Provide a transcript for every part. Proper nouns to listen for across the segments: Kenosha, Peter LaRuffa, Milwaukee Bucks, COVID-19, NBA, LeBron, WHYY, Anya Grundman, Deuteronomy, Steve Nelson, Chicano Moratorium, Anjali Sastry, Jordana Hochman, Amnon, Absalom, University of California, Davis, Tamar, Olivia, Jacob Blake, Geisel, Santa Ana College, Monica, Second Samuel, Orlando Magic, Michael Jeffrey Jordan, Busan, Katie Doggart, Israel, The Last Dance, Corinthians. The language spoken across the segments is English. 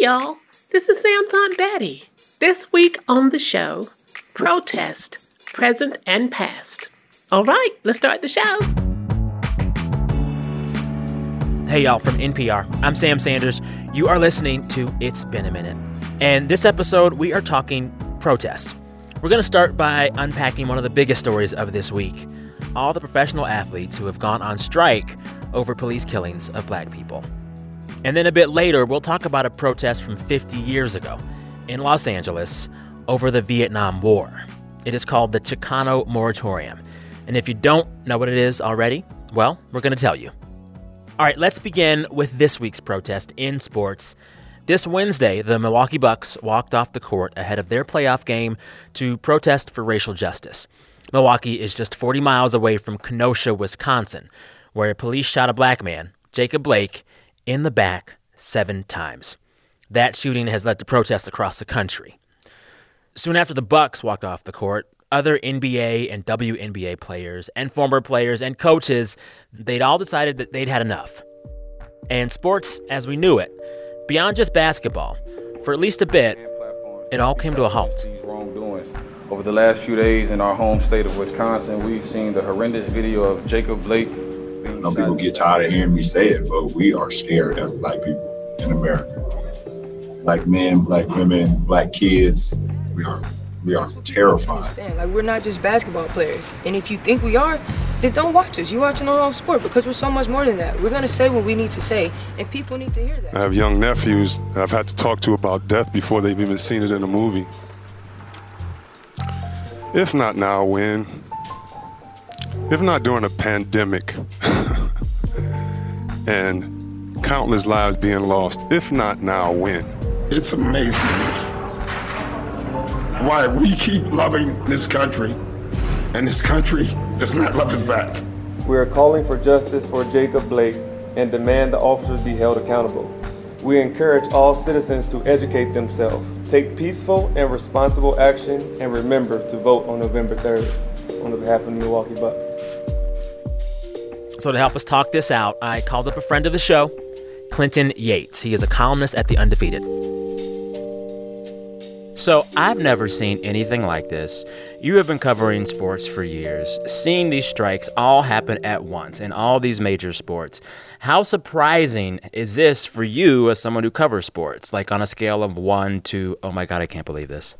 y'all, this is Samson Batty. This week on the show, protest, present and past. All right, let's start the show. Hey y'all, from NPR, I'm Sam Sanders. You are listening to It's Been a Minute. And this episode, we are talking protest. We're going to start by unpacking one of the biggest stories of this week. All the professional athletes who have gone on strike over police killings of black people. And then a bit later, we'll talk about a protest from 50 years ago in Los Angeles over the Vietnam War. It is called the Chicano Moratorium. And if you don't know what it is already, well, we're going to tell you. All right, let's begin with this week's protest in sports. This Wednesday, the Milwaukee Bucks walked off the court ahead of their playoff game to protest for racial justice. Milwaukee is just 40 miles away from Kenosha, Wisconsin, where police shot a black man, Jacob Blake, in the back 7 times. That shooting has led to protests across the country. Soon after the Bucks walked off the court, other NBA and WNBA players and former players and coaches, they'd all decided that they'd had enough. And sports as we knew it, beyond just basketball, for at least a bit, it all came to a halt. Over the last few days in our home state of Wisconsin, we've seen the horrendous video of Jacob Blake. Some people get tired of hearing me say it, but we are scared as black people in America. Black men, black women, black kids, we are terrified. Like, we're not just basketball players. And if you think we are, then don't watch us. You're watching a wrong sport because we're so much more than that. We're going to say what we need to say, and people need to hear that. I have young nephews I've had to talk to about death before they've even seen it in a movie. If not now, when? If not during a pandemic and countless lives being lost, if not now, when? It's amazing to me why we keep loving this country and this country does not love us back. We are calling for justice for Jacob Blake and demand the officers be held accountable. We encourage all citizens to educate themselves, take peaceful and responsible action, and remember to vote on November 3rd on behalf of the Milwaukee Bucks. So to help us talk this out, I called up a friend of the show, Clinton Yates. He is a columnist at The Undefeated. So I've never seen anything like this. You have been covering sports for years, seeing these strikes all happen at once in all these major sports. How surprising is this for you as someone who covers sports, like on a scale of 1 to, oh my God, I can't believe this?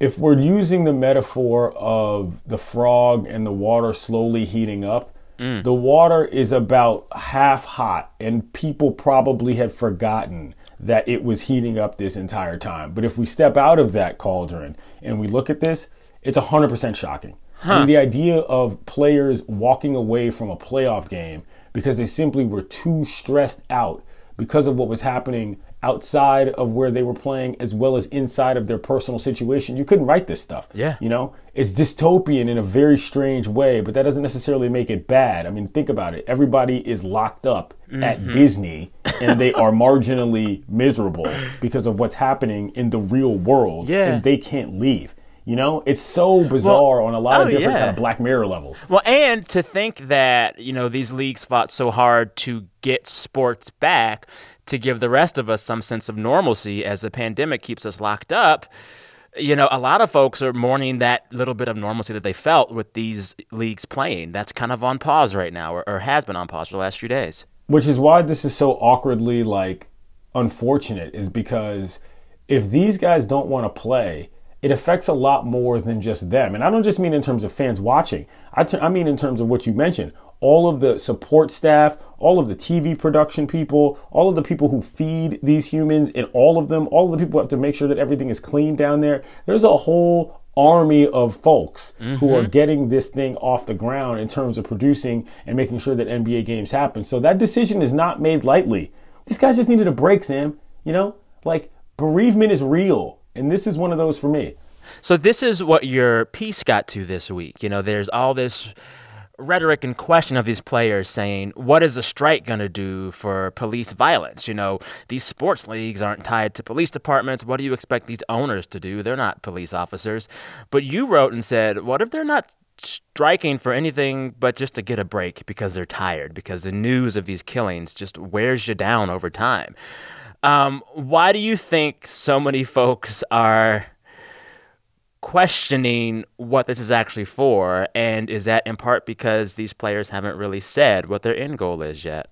If we're using the metaphor of the frog and the water slowly heating up, the water is about half hot, and people probably had forgotten that it was heating up this entire time. But if we step out of that cauldron and we look at this, it's 100% shocking. I mean, the idea of players walking away from a playoff game because they simply were too stressed out because of what was happening outside of where they were playing as well as inside of their personal situation. You couldn't write this stuff. Yeah. You know, it's dystopian in a very strange way, but that doesn't necessarily make it bad. I mean, think about it. Everybody is locked up at Disney and they are marginally miserable because of what's happening in the real world and they can't leave. You know, it's so bizarre on a lot of different kind of Black Mirror levels. Well, and to think that, you know, these leagues fought so hard to get sports back to give the rest of us some sense of normalcy as the pandemic keeps us locked up. You know, a lot of folks are mourning that little bit of normalcy that they felt with these leagues playing. That's kind of on pause right now, or has been on pause for the last few days. Which is why this is so awkwardly, like, unfortunate, is because if these guys don't want to play, it affects a lot more than just them. And I don't just mean in terms of fans watching. I mean in terms of what you mentioned. All of the support staff, all of the TV production people, all of the people who feed these humans, and all of them, all of the people who have to make sure that everything is clean down there. There's a whole army of folks who are getting this thing off the ground in terms of producing and making sure that NBA games happen. So that decision is not made lightly. These guys just needed a break, Sam. You know, like, bereavement is real. And this is one of those for me. So this is what your piece got to this week. You know, there's all this rhetoric and question of these players saying, what is a strike going to do for police violence? You know, these sports leagues aren't tied to police departments. What do you expect these owners to do? They're not police officers. But you wrote and said, what if they're not striking for anything but just to get a break because they're tired, because the news of these killings just wears you down over time? Why do you think so many folks are questioning what this is actually for? And is that in part because these players haven't really said what their end goal is yet?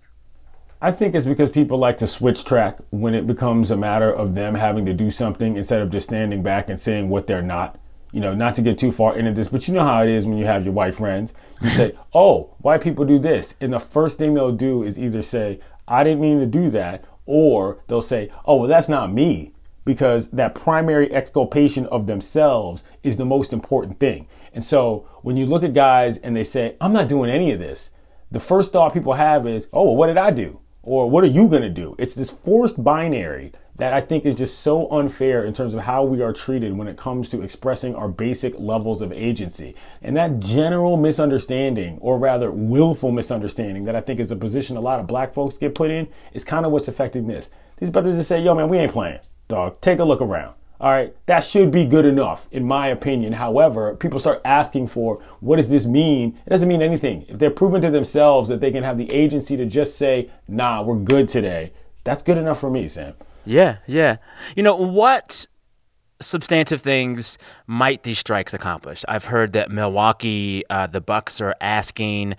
I think it's because people like to switch track when it becomes a matter of them having to do something instead of just standing back and saying what they're not. You know, not to get too far into this, but you know how it is when you have your white friends. You say, oh, white people do this. And the first thing they'll do is either say, I didn't mean to do that. Or they'll say, oh, well, that's not me. Because that primary exculpation of themselves is the most important thing. And so when you look at guys and they say, I'm not doing any of this, the first thought people have is, oh, well, what did I do? Or what are you going to do? It's this forced binary that I think is just so unfair in terms of how we are treated when it comes to expressing our basic levels of agency. And that general misunderstanding, or rather willful misunderstanding, that I think is a position a lot of black folks get put in, is kind of what's affecting this. These brothers that say, yo, man, we ain't playing. Dog, take a look around. All right, that should be good enough, in my opinion. However, people start asking for, what does this mean? It doesn't mean anything. If they're proven to themselves that they can have the agency to just say, nah, we're good today, that's good enough for me, Sam. Yeah, yeah. You know, what substantive things might these strikes accomplish? I've heard that Milwaukee, the Bucks are asking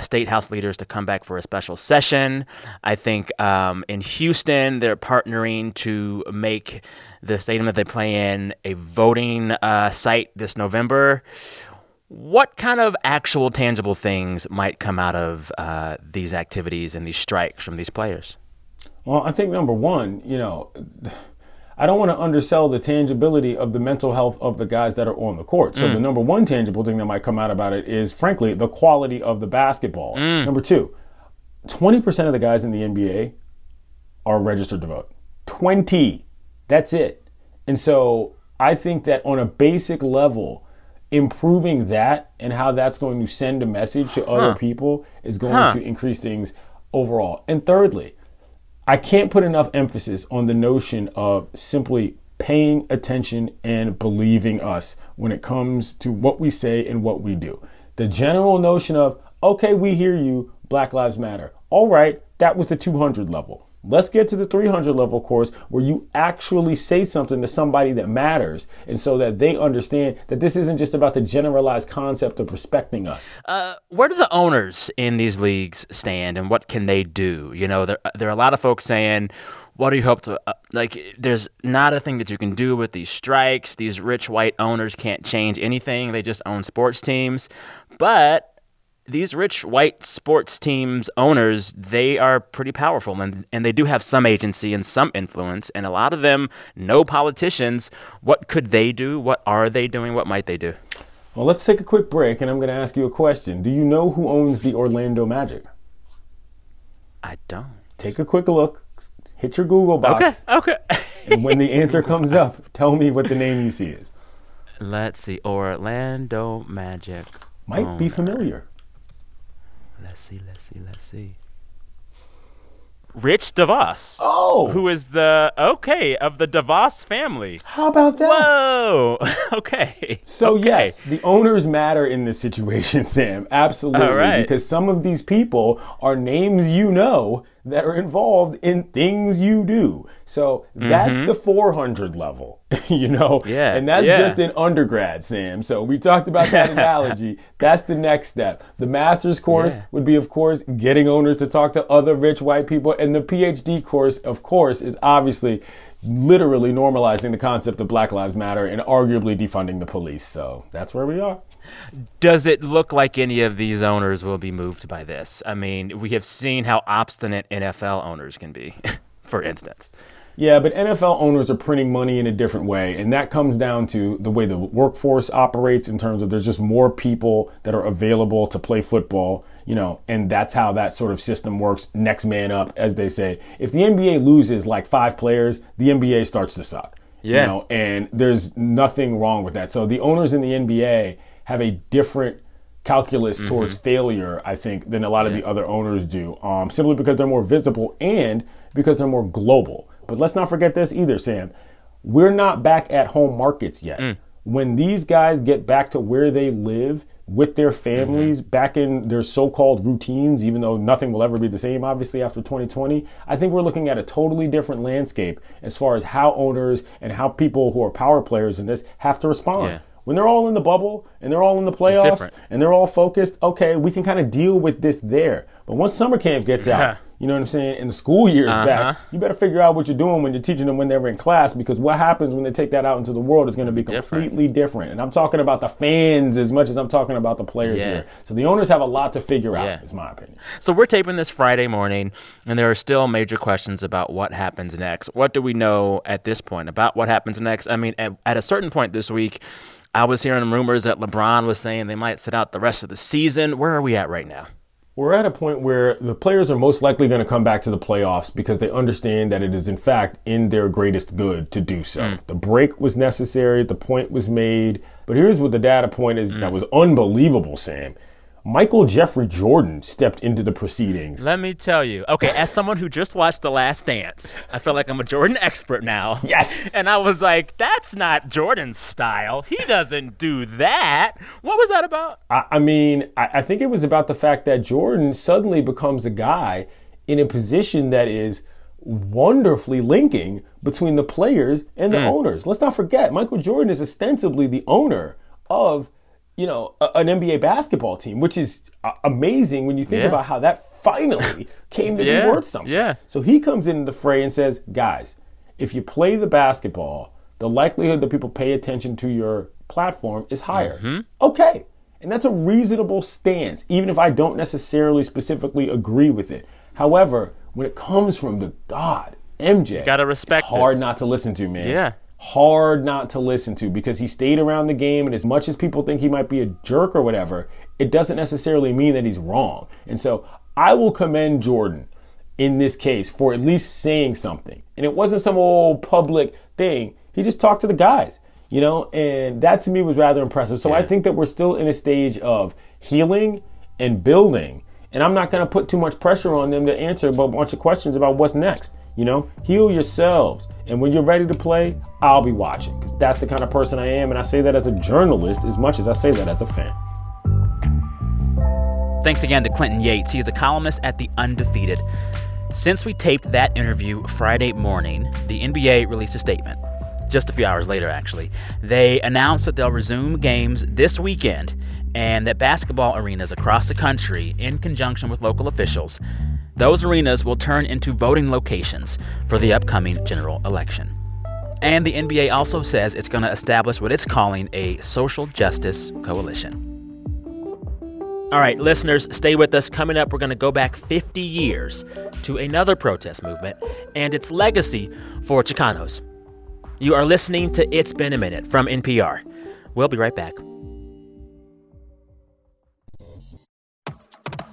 state house leaders to come back for a special session. I think in Houston, they're partnering to make the stadium that they play in a voting site this November. What kind of actual tangible things might come out of these activities and these strikes from these players? Well, I think number one, you know, I don't want to undersell the tangibility of the mental health of the guys that are on the court. So the number one tangible thing that might come out about it is, frankly, the quality of the basketball. Number two, 20% of the guys in the NBA are registered to vote. 20. That's it. And so I think that on a basic level, improving that and how that's going to send a message to other people is going to increase things overall. And thirdly, I can't put enough emphasis on the notion of simply paying attention and believing us when it comes to what we say and what we do. The general notion of, okay, we hear you, Black Lives Matter. All right, that was the 200 level. Let's get to the 300 level course where you actually say something to somebody that matters, and so that they understand that this isn't just about the generalized concept of respecting us. Where do the owners in these leagues stand, and what can they do? You know, there are a lot of folks saying, what do you hope to, like, there's not a thing that you can do with these strikes. These rich white owners can't change anything. They just own sports teams. But these rich white sports teams owners, they are pretty powerful, and they do have some agency and some influence, and a lot of them know politicians. What could they do? What are they doing? What might they do? Well, let's take a quick break, and I'm going to ask you a question. Do you know who owns the Orlando Magic? I don't. Take a quick look. Hit your Google box. Okay. And when the answer comes up, tell me what the name you see is. Let's see. Orlando Magic. Might be familiar. Let's see. Rich DeVos. Oh! Who is of the DeVos family. How about that? Whoa! Okay. So, yes, the owners matter in this situation, Sam. Absolutely. All right. Because some of these people are names you know that are involved in things you do. So, that's the 400 level, you know? Yeah. And that's just in undergrad, Sam. So, we talked about that analogy. That's the next step. The master's course would be, of course, getting owners to talk to other rich white people. And the PhD course, of course, is obviously literally normalizing the concept of Black Lives Matter and arguably defunding the police. So that's where we are. Does it look like any of these owners will be moved by this? I mean, we have seen how obstinate NFL owners can be, for instance. Yeah, but NFL owners are printing money in a different way, and that comes down to the way the workforce operates in terms of there's just more people that are available to play football, you know, and that's how that sort of system works. Next man up, as they say. If the NBA loses like 5 players, the NBA starts to suck. Yeah. You know, and there's nothing wrong with that. So the owners in the NBA have a different calculus towards failure, I think, than a lot of the other owners do, simply because they're more visible and because they're more global. But let's not forget this either, Sam. We're not back at home markets yet. When these guys get back to where they live, with their families, back in their so-called routines, even though nothing will ever be the same, obviously, after 2020, I think we're looking at a totally different landscape as far as how owners and how people who are power players in this have to respond. Yeah. When they're all in the bubble and they're all in the playoffs and they're all focused, okay, we can kind of deal with this there. But once summer camp gets out, you know what I'm saying, and the school year's back, you better figure out what you're doing when you're teaching them when they were in class, because what happens when they take that out into the world is going to be completely different. And I'm talking about the fans as much as I'm talking about the players here. So the owners have a lot to figure out, is my opinion. So we're taping this Friday morning, and there are still major questions about what happens next. What do we know at this point about what happens next? I mean, at a certain point this week, I was hearing rumors that LeBron was saying they might sit out the rest of the season. Where are we at right now? We're at a point where the players are most likely going to come back to the playoffs because they understand that it is, in fact, in their greatest good to do so. The break was necessary. The point was made. But here's what the data point is that was unbelievable, Sam. Michael Jeffrey Jordan stepped into the proceedings. Let me tell you. Okay, as someone who just watched The Last Dance, I feel like I'm a Jordan expert now. Yes. And I was like, that's not Jordan's style. He doesn't do that. What was that about? I mean, I think it was about the fact that Jordan suddenly becomes a guy in a position that is wonderfully linking between the players and the owners. Let's not forget, Michael Jordan is ostensibly the owner of, you know, an NBA basketball team, which is amazing when you think about how that finally came to be worth something. Yeah. So he comes into the fray and says, guys, if you play the basketball, the likelihood that people pay attention to your platform is higher. Okay. And that's a reasonable stance, even if I don't necessarily specifically agree with it. However, when it comes from the god, MJ, you gotta respect it's hard not to listen to, man. Yeah. Hard not to listen to, because he stayed around the game, and as much as people think he might be a jerk or whatever, it doesn't necessarily mean that he's wrong. And so I will commend Jordan in this case for at least saying something. And it wasn't some old public thing. He just talked to the guys, you know, and that to me was rather impressive. So I think that we're still in a stage of healing and building, and I'm not going to put too much pressure on them to answer a bunch of questions about what's next. You know, heal yourselves. And when you're ready to play, I'll be watching, because that's the kind of person I am. And I say that as a journalist as much as I say that as a fan. Thanks again to Clinton Yates. He is a columnist at The Undefeated. Since we taped that interview Friday morning, the NBA released a statement just a few hours later, actually. They announced that they'll resume games this weekend and that basketball arenas across the country, in conjunction with local officials, those arenas will turn into voting locations for the upcoming general election. And the NBA also says it's going to establish what it's calling a social justice coalition. All right, listeners, stay with us. Coming up, we're going to go back 50 years to another protest movement and its legacy for Chicanos. You are listening to It's Been a Minute from NPR. We'll be right back.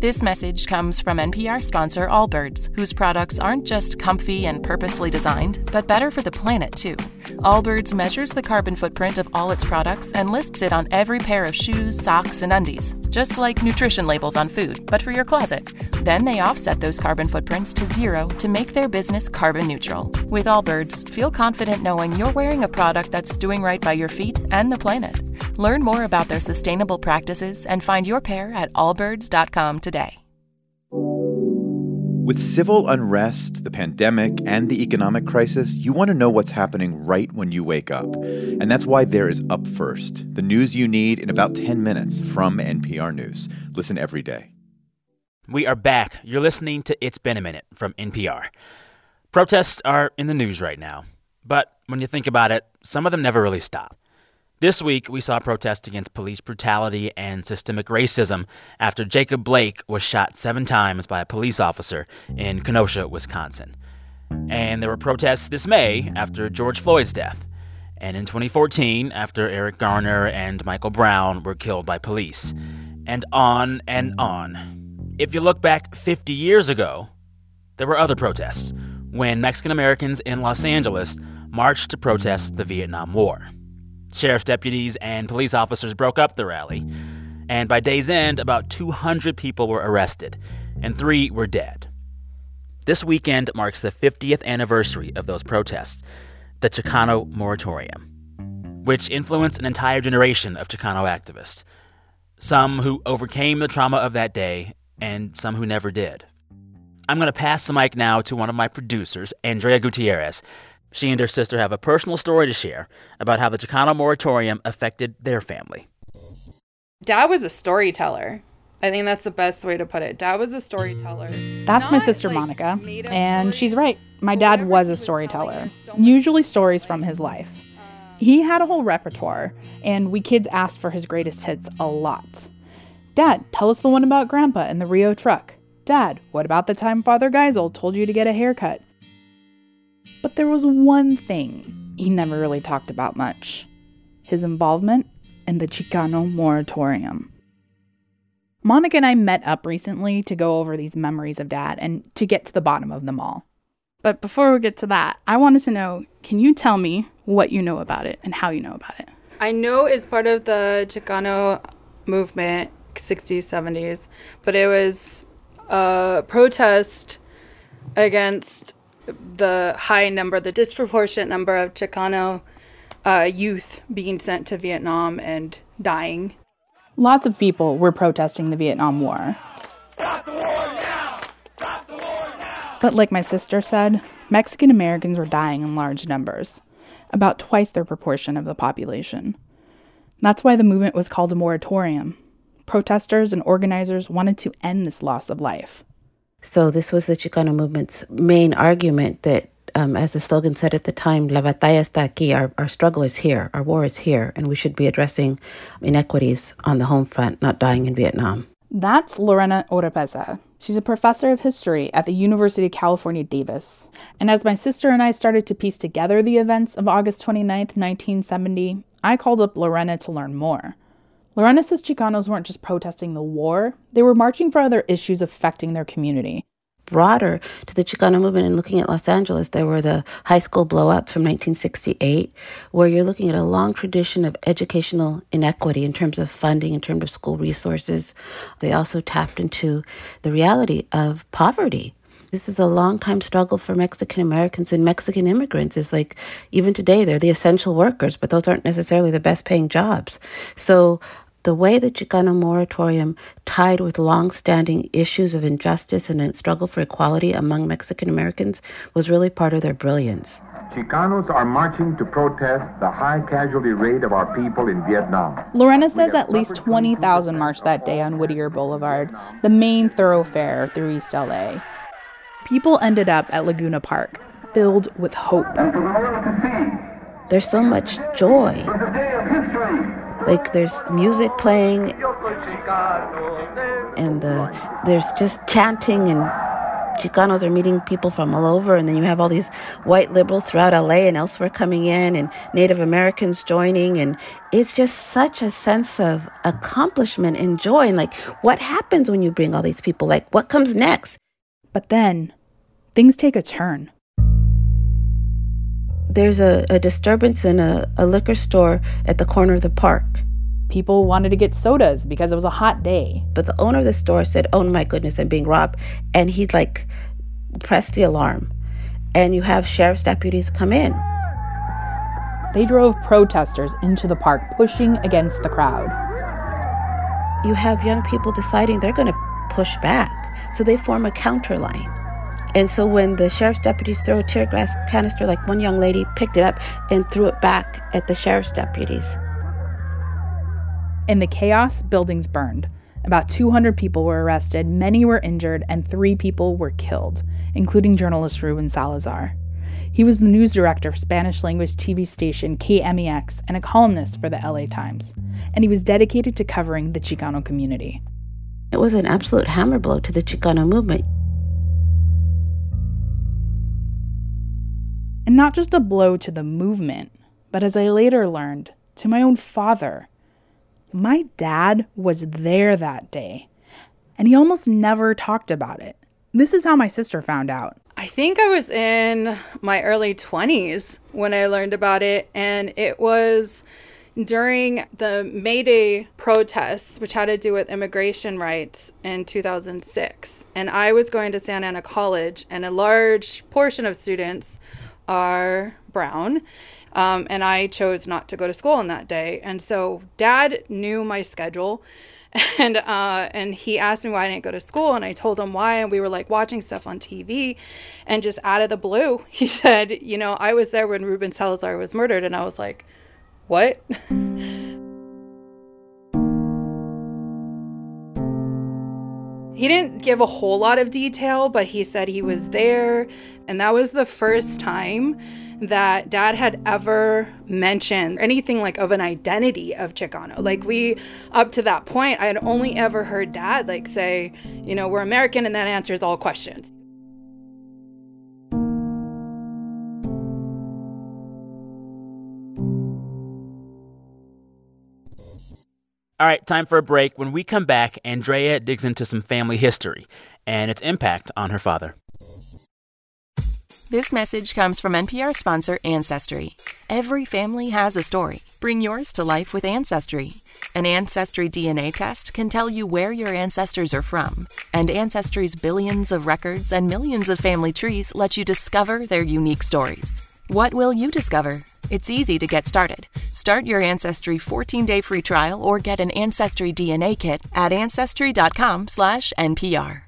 This message comes from NPR sponsor Allbirds, whose products aren't just comfy and purposely designed, but better for the planet, too. Allbirds measures the carbon footprint of all its products and lists it on every pair of shoes, socks, and undies, just like nutrition labels on food, but for your closet. Then they offset those carbon footprints to zero to make their business carbon neutral. With Allbirds, feel confident knowing you're wearing a product that's doing right by your feet and the planet. Learn more about their sustainable practices and find your pair at allbirds.com today. With civil unrest, the pandemic, and the economic crisis, you want to know what's happening right when you wake up. And that's why there is Up First, the news you need in about 10 minutes from NPR News. Listen every day. We are back. You're listening to It's Been a Minute from NPR. Protests are in the news right now, but when you think about it, some of them never really stop. This week, we saw protests against police brutality and systemic racism after Jacob Blake was shot 7 times by a police officer in Kenosha, Wisconsin. And there were protests this May after George Floyd's death, and in 2014 after Eric Garner and Michael Brown were killed by police. and on and on. If you look back 50 years ago, there were other protests when Mexican Americans in Los Angeles marched to protest the Vietnam War. Sheriff's deputies and police officers broke up the rally, and by day's end, about 200 people were arrested, and 3 were dead. This weekend marks the 50th anniversary of those protests, the Chicano Moratorium, which influenced an entire generation of Chicano activists, some who overcame the trauma of that day and some who never did. I'm going to pass the mic now to one of my producers, Andrea Gutierrez. She and her sister have a personal story to share about how the Chicano Moratorium affected their family. Dad was a storyteller. I think that's the best way to put it. Dad was a storyteller. That's my sister, Monica, and she's right. My dad was a storyteller, usually stories from his life. He had a whole repertoire, and we kids asked for his greatest hits a lot. Dad, tell us the one about Grandpa and the Rio truck. Dad, what about the time Father Geisel told you to get a haircut? But there was one thing he never really talked about much. His involvement in the Chicano Moratorium. Monica and I met up recently to go over these memories of Dad and to get to the bottom of them all. But before we get to that, I wanted to know, can you tell me what you know about it and how you know about it? I know it's part of the Chicano movement, 60s, 70s, but it was a protest against the high number, the disproportionate number of Chicano youth being sent to Vietnam and dying. Lots of people were protesting the Vietnam War. Stop the war now! Stop the war now! But like my sister said, Mexican Americans were dying in large numbers, about twice their proportion of the population. That's why the movement was called a moratorium. Protesters and organizers wanted to end this loss of life. So this was the Chicano movement's main argument that, as the slogan said at the time, La batalla está aquí, our struggle is here, our war is here, and we should be addressing inequities on the home front, not dying in Vietnam. That's Lorena Oropeza. She's a professor of history at the University of California, Davis. And as my sister and I started to piece together the events of August 29th, 1970, I called up Lorena to learn more. Lorena says Chicanos weren't just protesting the war, they were marching for other issues affecting their community. Broader to the Chicano movement and looking at Los Angeles, there were the high school blowouts from 1968, where you're looking at a long tradition of educational inequity in terms of funding, in terms of school resources. They also tapped into the reality of poverty. This is a long-time struggle for Mexican Americans and Mexican immigrants. It's like, even today, they're the essential workers, but those aren't necessarily the best-paying jobs. So the way the Chicano Moratorium tied with long-standing issues of injustice and a struggle for equality among Mexican Americans was really part of their brilliance. Chicanos are marching to protest the high casualty rate of our people in Vietnam. Lorena says at least 20,000 marched that day on Whittier Boulevard, the main thoroughfare through East LA. People ended up at Laguna Park, filled with hope. There's so much joy. Like, there's music playing, and there's just chanting, and Chicanos are meeting people from all over, and then you have all these white liberals throughout LA and elsewhere coming in, and Native Americans joining, and it's just such a sense of accomplishment and joy, and like, what happens when you bring all these people? Like, what comes next? But then, things take a turn. There's a disturbance in a liquor store at the corner of the park. People wanted to get sodas because it was a hot day. But the owner of the store said, oh my goodness, I'm being robbed. And he pressed the alarm. And you have sheriff's deputies come in. They drove protesters into the park, pushing against the crowd. You have young people deciding they're going to push back. So they form a counter line. And so when the sheriff's deputies throw a tear gas canister, like one young lady picked it up and threw it back at the sheriff's deputies. In the chaos, buildings burned. About 200 people were arrested, many were injured, and 3 people were killed, including journalist Ruben Salazar. He was the news director for Spanish-language TV station KMEX and a columnist for the LA Times. And he was dedicated to covering the Chicano community. It was an absolute hammer blow to the Chicano movement. And not just a blow to the movement, but as I later learned, to my own father. My dad was there that day, and he almost never talked about it. This is how my sister found out. I think I was in my early 20s when I learned about it, and it was during the May Day protests, which had to do with immigration rights in 2006. And I was going to Santa Ana College, and a large portion of students are brown. And I chose not to go to school on that day. And so Dad knew my schedule, and he asked me why I didn't go to school, and I told him why, and we were like watching stuff on TV, and just out of the blue, he said, you know, I was there when Ruben Salazar was murdered. And I was like, what? He didn't give a whole lot of detail, but he said he was there, and that was the first time that Dad had ever mentioned anything like of an identity of Chicano. Like, we, up to that point, I had only ever heard Dad like say, you know, we're American, and that answers all questions. All right, time for a break. When we come back, Andrea digs into some family history and its impact on her father. This message comes from NPR sponsor Ancestry. Every family has a story. Bring yours to life with Ancestry. An Ancestry DNA test can tell you where your ancestors are from, and Ancestry's billions of records and millions of family trees let you discover their unique stories. What will you discover? It's easy to get started. Start your Ancestry 14-day free trial or get an Ancestry DNA kit at Ancestry.com/NPR.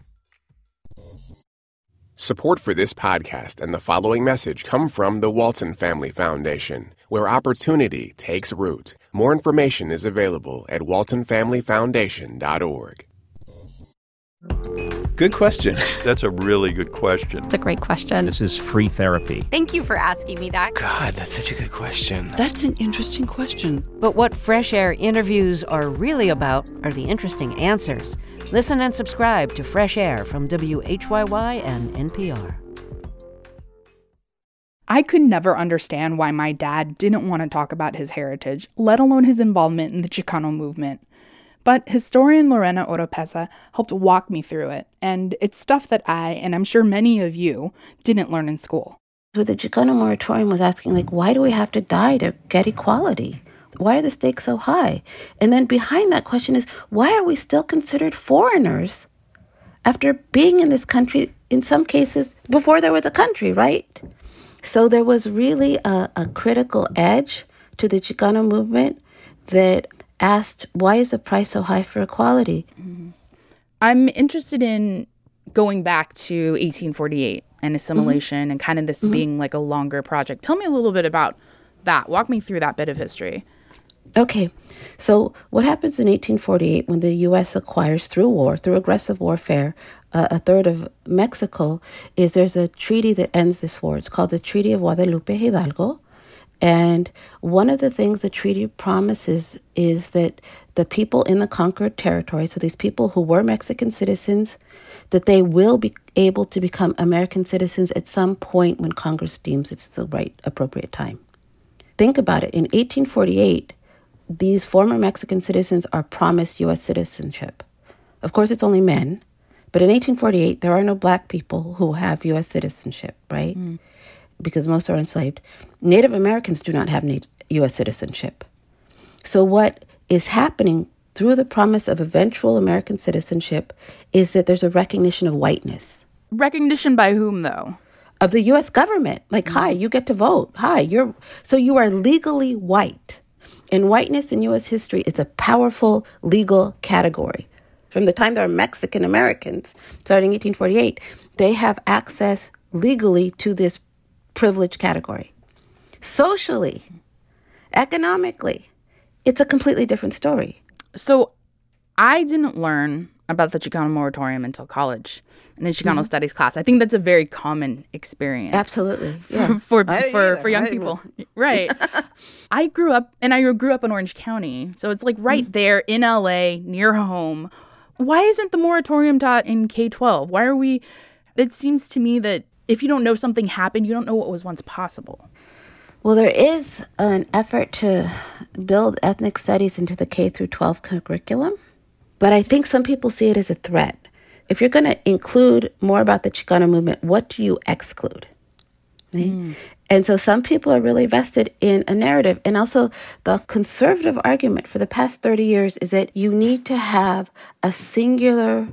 Support for this podcast and the following message come from the Walton Family Foundation, where opportunity takes root. More information is available at waltonfamilyfoundation.org. Good question. That's a really good question. It's a great question. This is free therapy. Thank you for asking me that. God, that's such a good question. That's an interesting question. But what Fresh Air interviews are really about are the interesting answers. Listen and subscribe to Fresh Air from WHYY and NPR. I could never understand why my dad didn't want to talk about his heritage, let alone his involvement in the Chicano movement. But historian Lorena Oropeza helped walk me through it, and it's stuff that I, and I'm sure many of you, didn't learn in school. So the Chicano Moratorium was asking, like, why do we have to die to get equality? Why are the stakes so high? And then behind that question is, why are we still considered foreigners after being in this country, in some cases, before there was a country, right? So there was really a critical edge to the Chicano movement that asked, why is the price so high for equality? Mm-hmm. I'm interested in going back to 1848 and assimilation, mm-hmm. and kind of this mm-hmm. being like a longer project. Tell me a little bit about that. Walk me through that bit of history. Okay. So what happens in 1848 when the U.S. acquires through war, through aggressive warfare, a third of Mexico, is there's a treaty that ends this war. It's called the Treaty of Guadalupe Hidalgo. And one of the things the treaty promises is that the people in the conquered territory, so these people who were Mexican citizens, that they will be able to become American citizens at some point when Congress deems it's the right, appropriate time. Think about it. In 1848, these former Mexican citizens are promised U.S. citizenship. Of course, it's only men. But in 1848, there are no black people who have U.S. citizenship, right? Mm. Because most are enslaved. Native Americans do not have U.S. citizenship. So what is happening through the promise of eventual American citizenship is that there's a recognition of whiteness. Recognition by whom, though? Of the U.S. government. Like, hi, you get to vote. Hi, you're... So you are legally white. And whiteness in U.S. history is a powerful legal category. From the time there are Mexican Americans, starting 1848, they have access legally to this privilege category. Socially, economically, it's a completely different story. So I didn't learn about the Chicano Moratorium until college in a Chicano mm-hmm. studies class. I think that's a very common experience. Absolutely. Yeah. For young people. Right. I grew up, and I grew up in Orange County, so it's like right mm-hmm. there in LA, near home. Why isn't the moratorium taught in K-12? Why are we, it seems to me that if you don't know something happened, you don't know what was once possible. Well, there is an effort to build ethnic studies into the K through 12 curriculum. But I think some people see it as a threat. If you're going to include more about the Chicano movement, what do you exclude? Right? Mm. And so some people are really vested in a narrative. And also the conservative argument for the past 30 years is that you need to have a singular,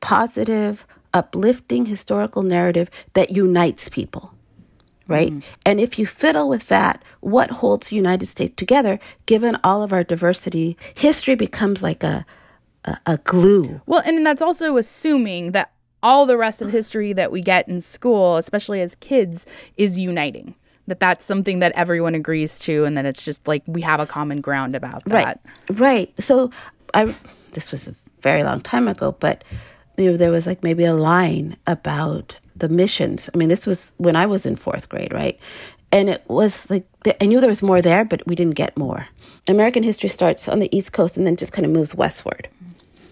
positive, uplifting historical narrative that unites people, right? Mm. And if you fiddle with that, what holds the United States together, given all of our diversity, history becomes like a glue. Well, and that's also assuming that all the rest of history that we get in school, especially as kids, is uniting. That's something that everyone agrees to, and that it's just like we have a common ground about that. Right. So this was a very long time ago, but you know, there was like maybe a line about the missions. I mean, this was when I was in fourth grade, right? And it was like, I knew there was more there, but we didn't get more. American history starts on the East Coast and then just kind of moves westward.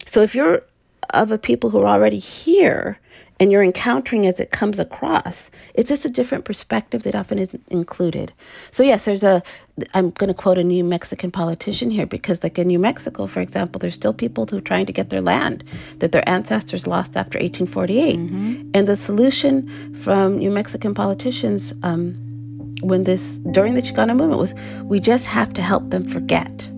So if you're of a people who are already here and you're encountering as it comes across, it's just a different perspective that often isn't included. So yes, I'm going to quote a New Mexican politician here, because like in New Mexico, for example, there's still people who are trying to get their land that their ancestors lost after 1848. Mm-hmm. And the solution from New Mexican politicians during the Chicano movement was, we just have to help them forget.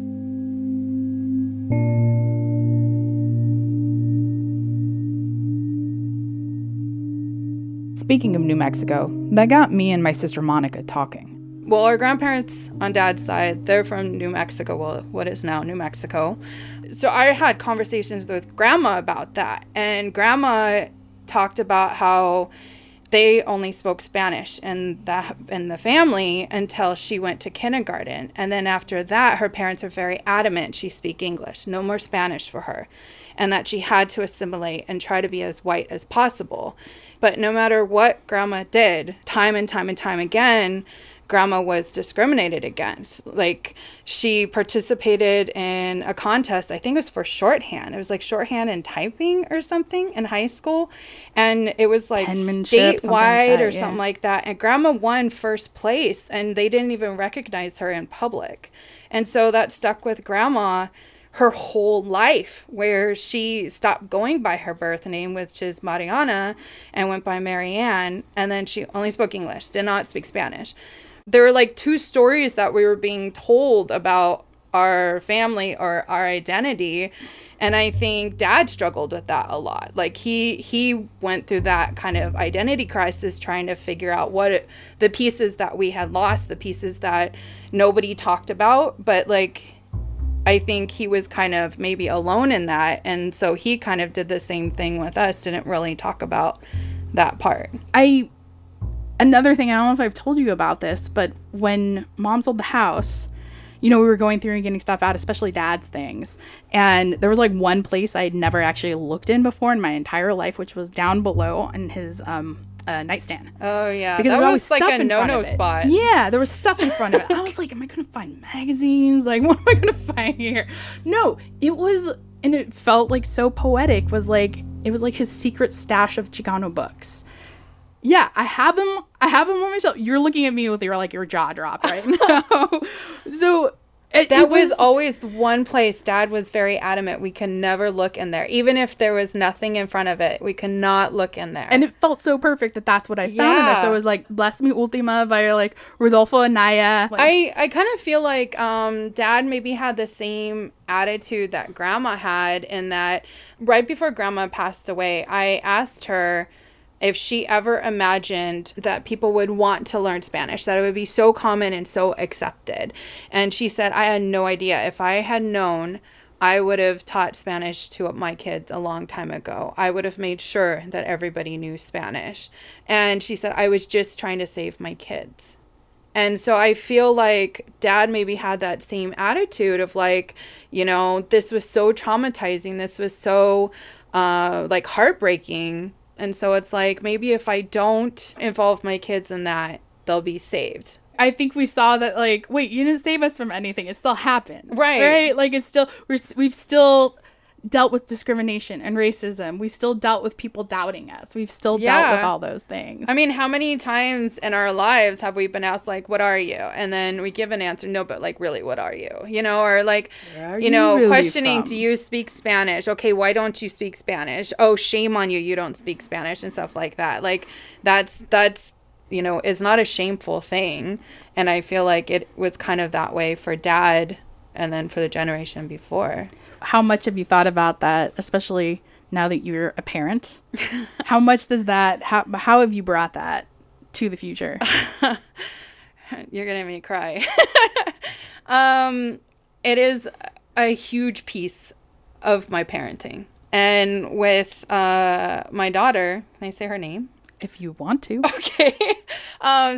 Speaking of New Mexico, that got me and my sister Monica talking. Well, our grandparents on Dad's side, they're from New Mexico, well, what is now New Mexico. So I had conversations with Grandma about that, and Grandma talked about how they only spoke Spanish in the family until she went to kindergarten. And then after that, her parents were very adamant she speak English, no more Spanish for her, and that she had to assimilate and try to be as white as possible. But no matter what Grandma did, time and time and time again, Grandma was discriminated against. Like, she participated in a contest, I think it was for shorthand. It was like shorthand and typing or something in high school. And it was like statewide something like that. And Grandma won first place, and they didn't even recognize her in public. And so that stuck with Grandma her whole life, where she stopped going by her birth name, which is Mariana, and went by Marianne. And then she only spoke English, did not speak Spanish. There were like two stories that we were being told about our family or our identity. And I think Dad struggled with that a lot. Like he went through that kind of identity crisis, trying to figure out the pieces that we had lost, the pieces that nobody talked about. But like, I think he was kind of maybe alone in that. And so he kind of did the same thing with us, didn't really talk about that part. Another thing, I don't know if I've told you about this, but when Mom sold the house, you know, we were going through and getting stuff out, especially Dad's things. And there was like one place I'd never actually looked in before in my entire life, which was down below in his nightstand. Oh, yeah. Because that was like a no-no spot. Yeah, there was stuff in front of it. I was like, am I going to find magazines? Like, what am I going to find here? No, it was, and it felt like so poetic, it was like his secret stash of Chicano books. Yeah, I have them on my shelf. You're looking at me with your jaw dropped right now. So it was always one place Dad was very adamant we can never look in there. Even if there was nothing in front of it, we cannot look in there. And it felt so perfect that's what I found in there. So it was like Bless Me Ultima by Rodolfo Anaya. I kind of feel like Dad maybe had the same attitude that Grandma had, in that right before Grandma passed away, I asked her if she ever imagined that people would want to learn Spanish, that it would be so common and so accepted. And she said, I had no idea. If I had known, I would have taught Spanish to my kids a long time ago. I would have made sure that everybody knew Spanish. And she said, I was just trying to save my kids. And so I feel like Dad maybe had that same attitude of this was so traumatizing. This was so heartbreaking. And so it's like, maybe if I don't involve my kids in that, they'll be saved. I think we saw that, wait, you didn't save us from anything. It still happened. Right. Right? We've still dealt with discrimination and racism. We still dealt with people doubting us. We've still dealt with all those things. I mean, how many times in our lives have we been asked, like, what are you? And then we give an answer. No, but, like, really, what are you? You know, or, like, you know, really questioning, do you speak Spanish? Okay, why don't you speak Spanish? Oh, shame on you. You don't speak Spanish and stuff like that. Like, that's, you know, it's not a shameful thing. And I feel like it was kind of that way for Dad and then for the generation before. How much have you thought about that, especially now that you're a parent? How much does that, how have you brought that to the future? You're gonna make me cry. It is a huge piece of my parenting. And with my daughter, can I say her name? If you want to. Okay.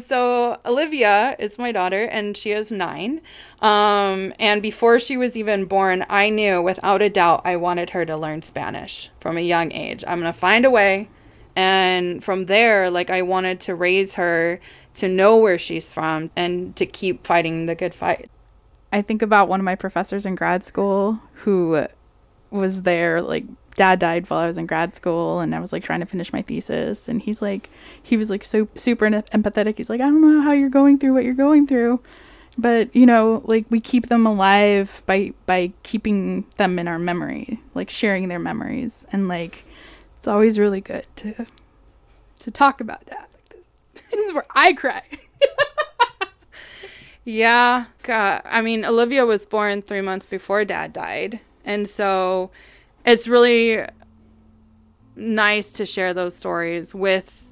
So Olivia is my daughter, and she is 9. And before she was even born, I knew without a doubt I wanted her to learn Spanish from a young age. I'm going to find a way. And from there, like, I wanted to raise her to know where she's from and to keep fighting the good fight. I think about one of my professors in grad school who was there, like, Dad died while I was in grad school, and I was, like, trying to finish my thesis, and he's, like, he was, like, so super empathetic. He's, like, I don't know how you're going through what you're going through, but, you know, like, we keep them alive by keeping them in our memory, like, sharing their memories, and, like, it's always really good to talk about Dad. This is where I cry. Yeah. God. I mean, Olivia was born 3 months before Dad died, and so it's really nice to share those stories with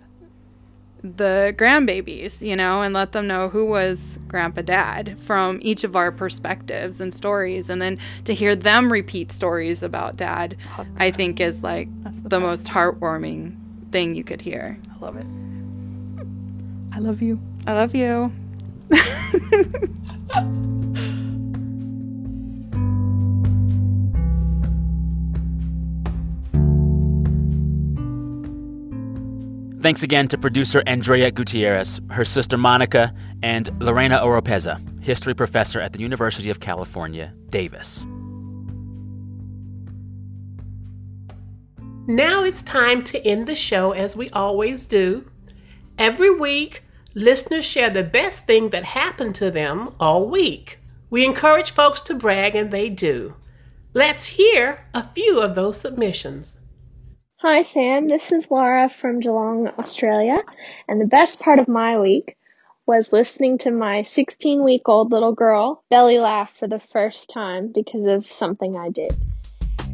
the grandbabies, you know, and let them know who was Grandpa Dad from each of our perspectives and stories. And then to hear them repeat stories about Dad, I think is, like, the most heartwarming thing you could hear. I love it. I love you. I love you. Thanks again to producer Andrea Gutierrez, her sister Monica, and Lorena Oropeza, history professor at the University of California, Davis. Now it's time to end the show as we always do. Every week, listeners share the best thing that happened to them all week. We encourage folks to brag, and they do. Let's hear a few of those submissions. Hi, Sam. This is Laura from Geelong, Australia. And the best part of my week was listening to my 16-week-old little girl belly laugh for the first time because of something I did.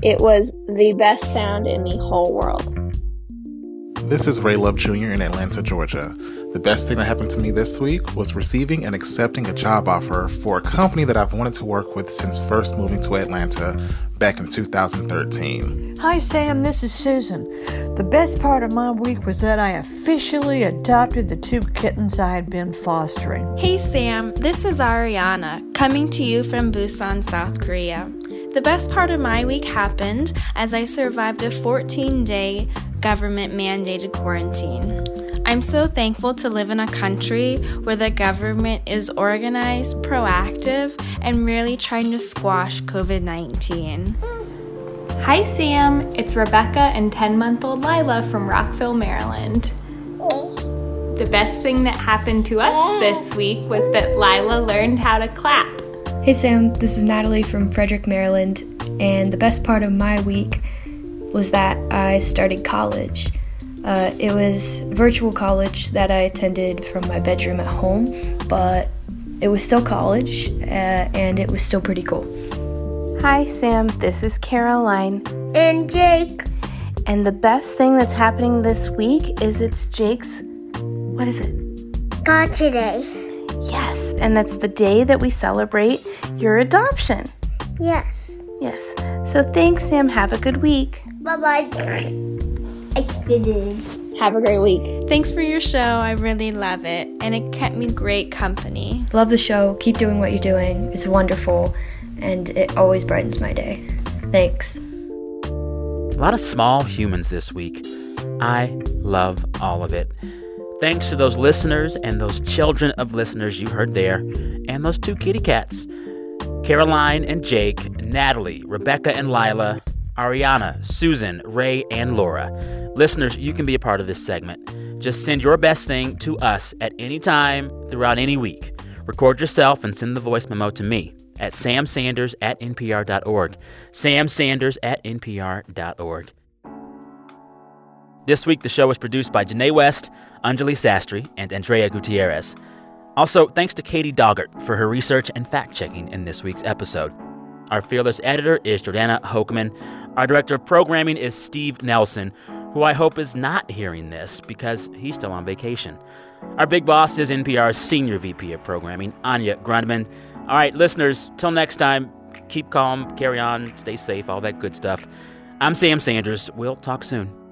It was the best sound in the whole world. This is Ray Love Jr. in Atlanta, Georgia. The best thing that happened to me this week was receiving and accepting a job offer for a company that I've wanted to work with since first moving to Atlanta back in 2013. Hi, Sam. This is Susan. The best part of my week was that I officially adopted the 2 kittens I had been fostering. Hey, Sam. This is Ariana, coming to you from Busan, South Korea. The best part of my week happened as I survived a 14-day government-mandated quarantine. I'm so thankful to live in a country where the government is organized, proactive, and really trying to squash COVID-19. Hi, Sam. It's Rebecca and 10-month-old Lila from Rockville, Maryland. The best thing that happened to us this week was that Lila learned how to clap. Hey, Sam. This is Natalie from Frederick, Maryland. And the best part of my week was that I started college. It was virtual college that I attended from my bedroom at home, but it was still college, and it was still pretty cool. Hi, Sam. This is Caroline. And Jake. And the best thing that's happening this week is it's Jake's, what is it? God today. Yes, and that's the day that we celebrate your adoption. Yes. Yes. So thanks, Sam. Have a good week. Bye-bye. Have a great week. Thanks for your show. I really love it. And it kept me great company. Love the show. Keep doing what you're doing. It's wonderful. And it always brightens my day. Thanks. A lot of small humans this week. I love all of it. Thanks to those listeners and those children of listeners you heard there. And those 2 kitty cats. Caroline and Jake, Natalie, Rebecca and Lila, Ariana, Susan, Ray, and Laura. Listeners, you can be a part of this segment. Just send your best thing to us at any time throughout any week. Record yourself and send the voice memo to me at samsanders@npr.org. samsanders@npr.org. This week, the show was produced by Janae West, Anjali Sastry, and Andrea Gutierrez. Also, thanks to Katie Doggart for her research and fact-checking in this week's episode. Our fearless editor is Jordana Hochman. Our director of programming is Steve Nelson, who I hope is not hearing this because he's still on vacation. Our big boss is NPR's Senior VP of Programming, Anya Grundman. All right, listeners, till next time, keep calm, carry on, stay safe, all that good stuff. I'm Sam Sanders. We'll talk soon.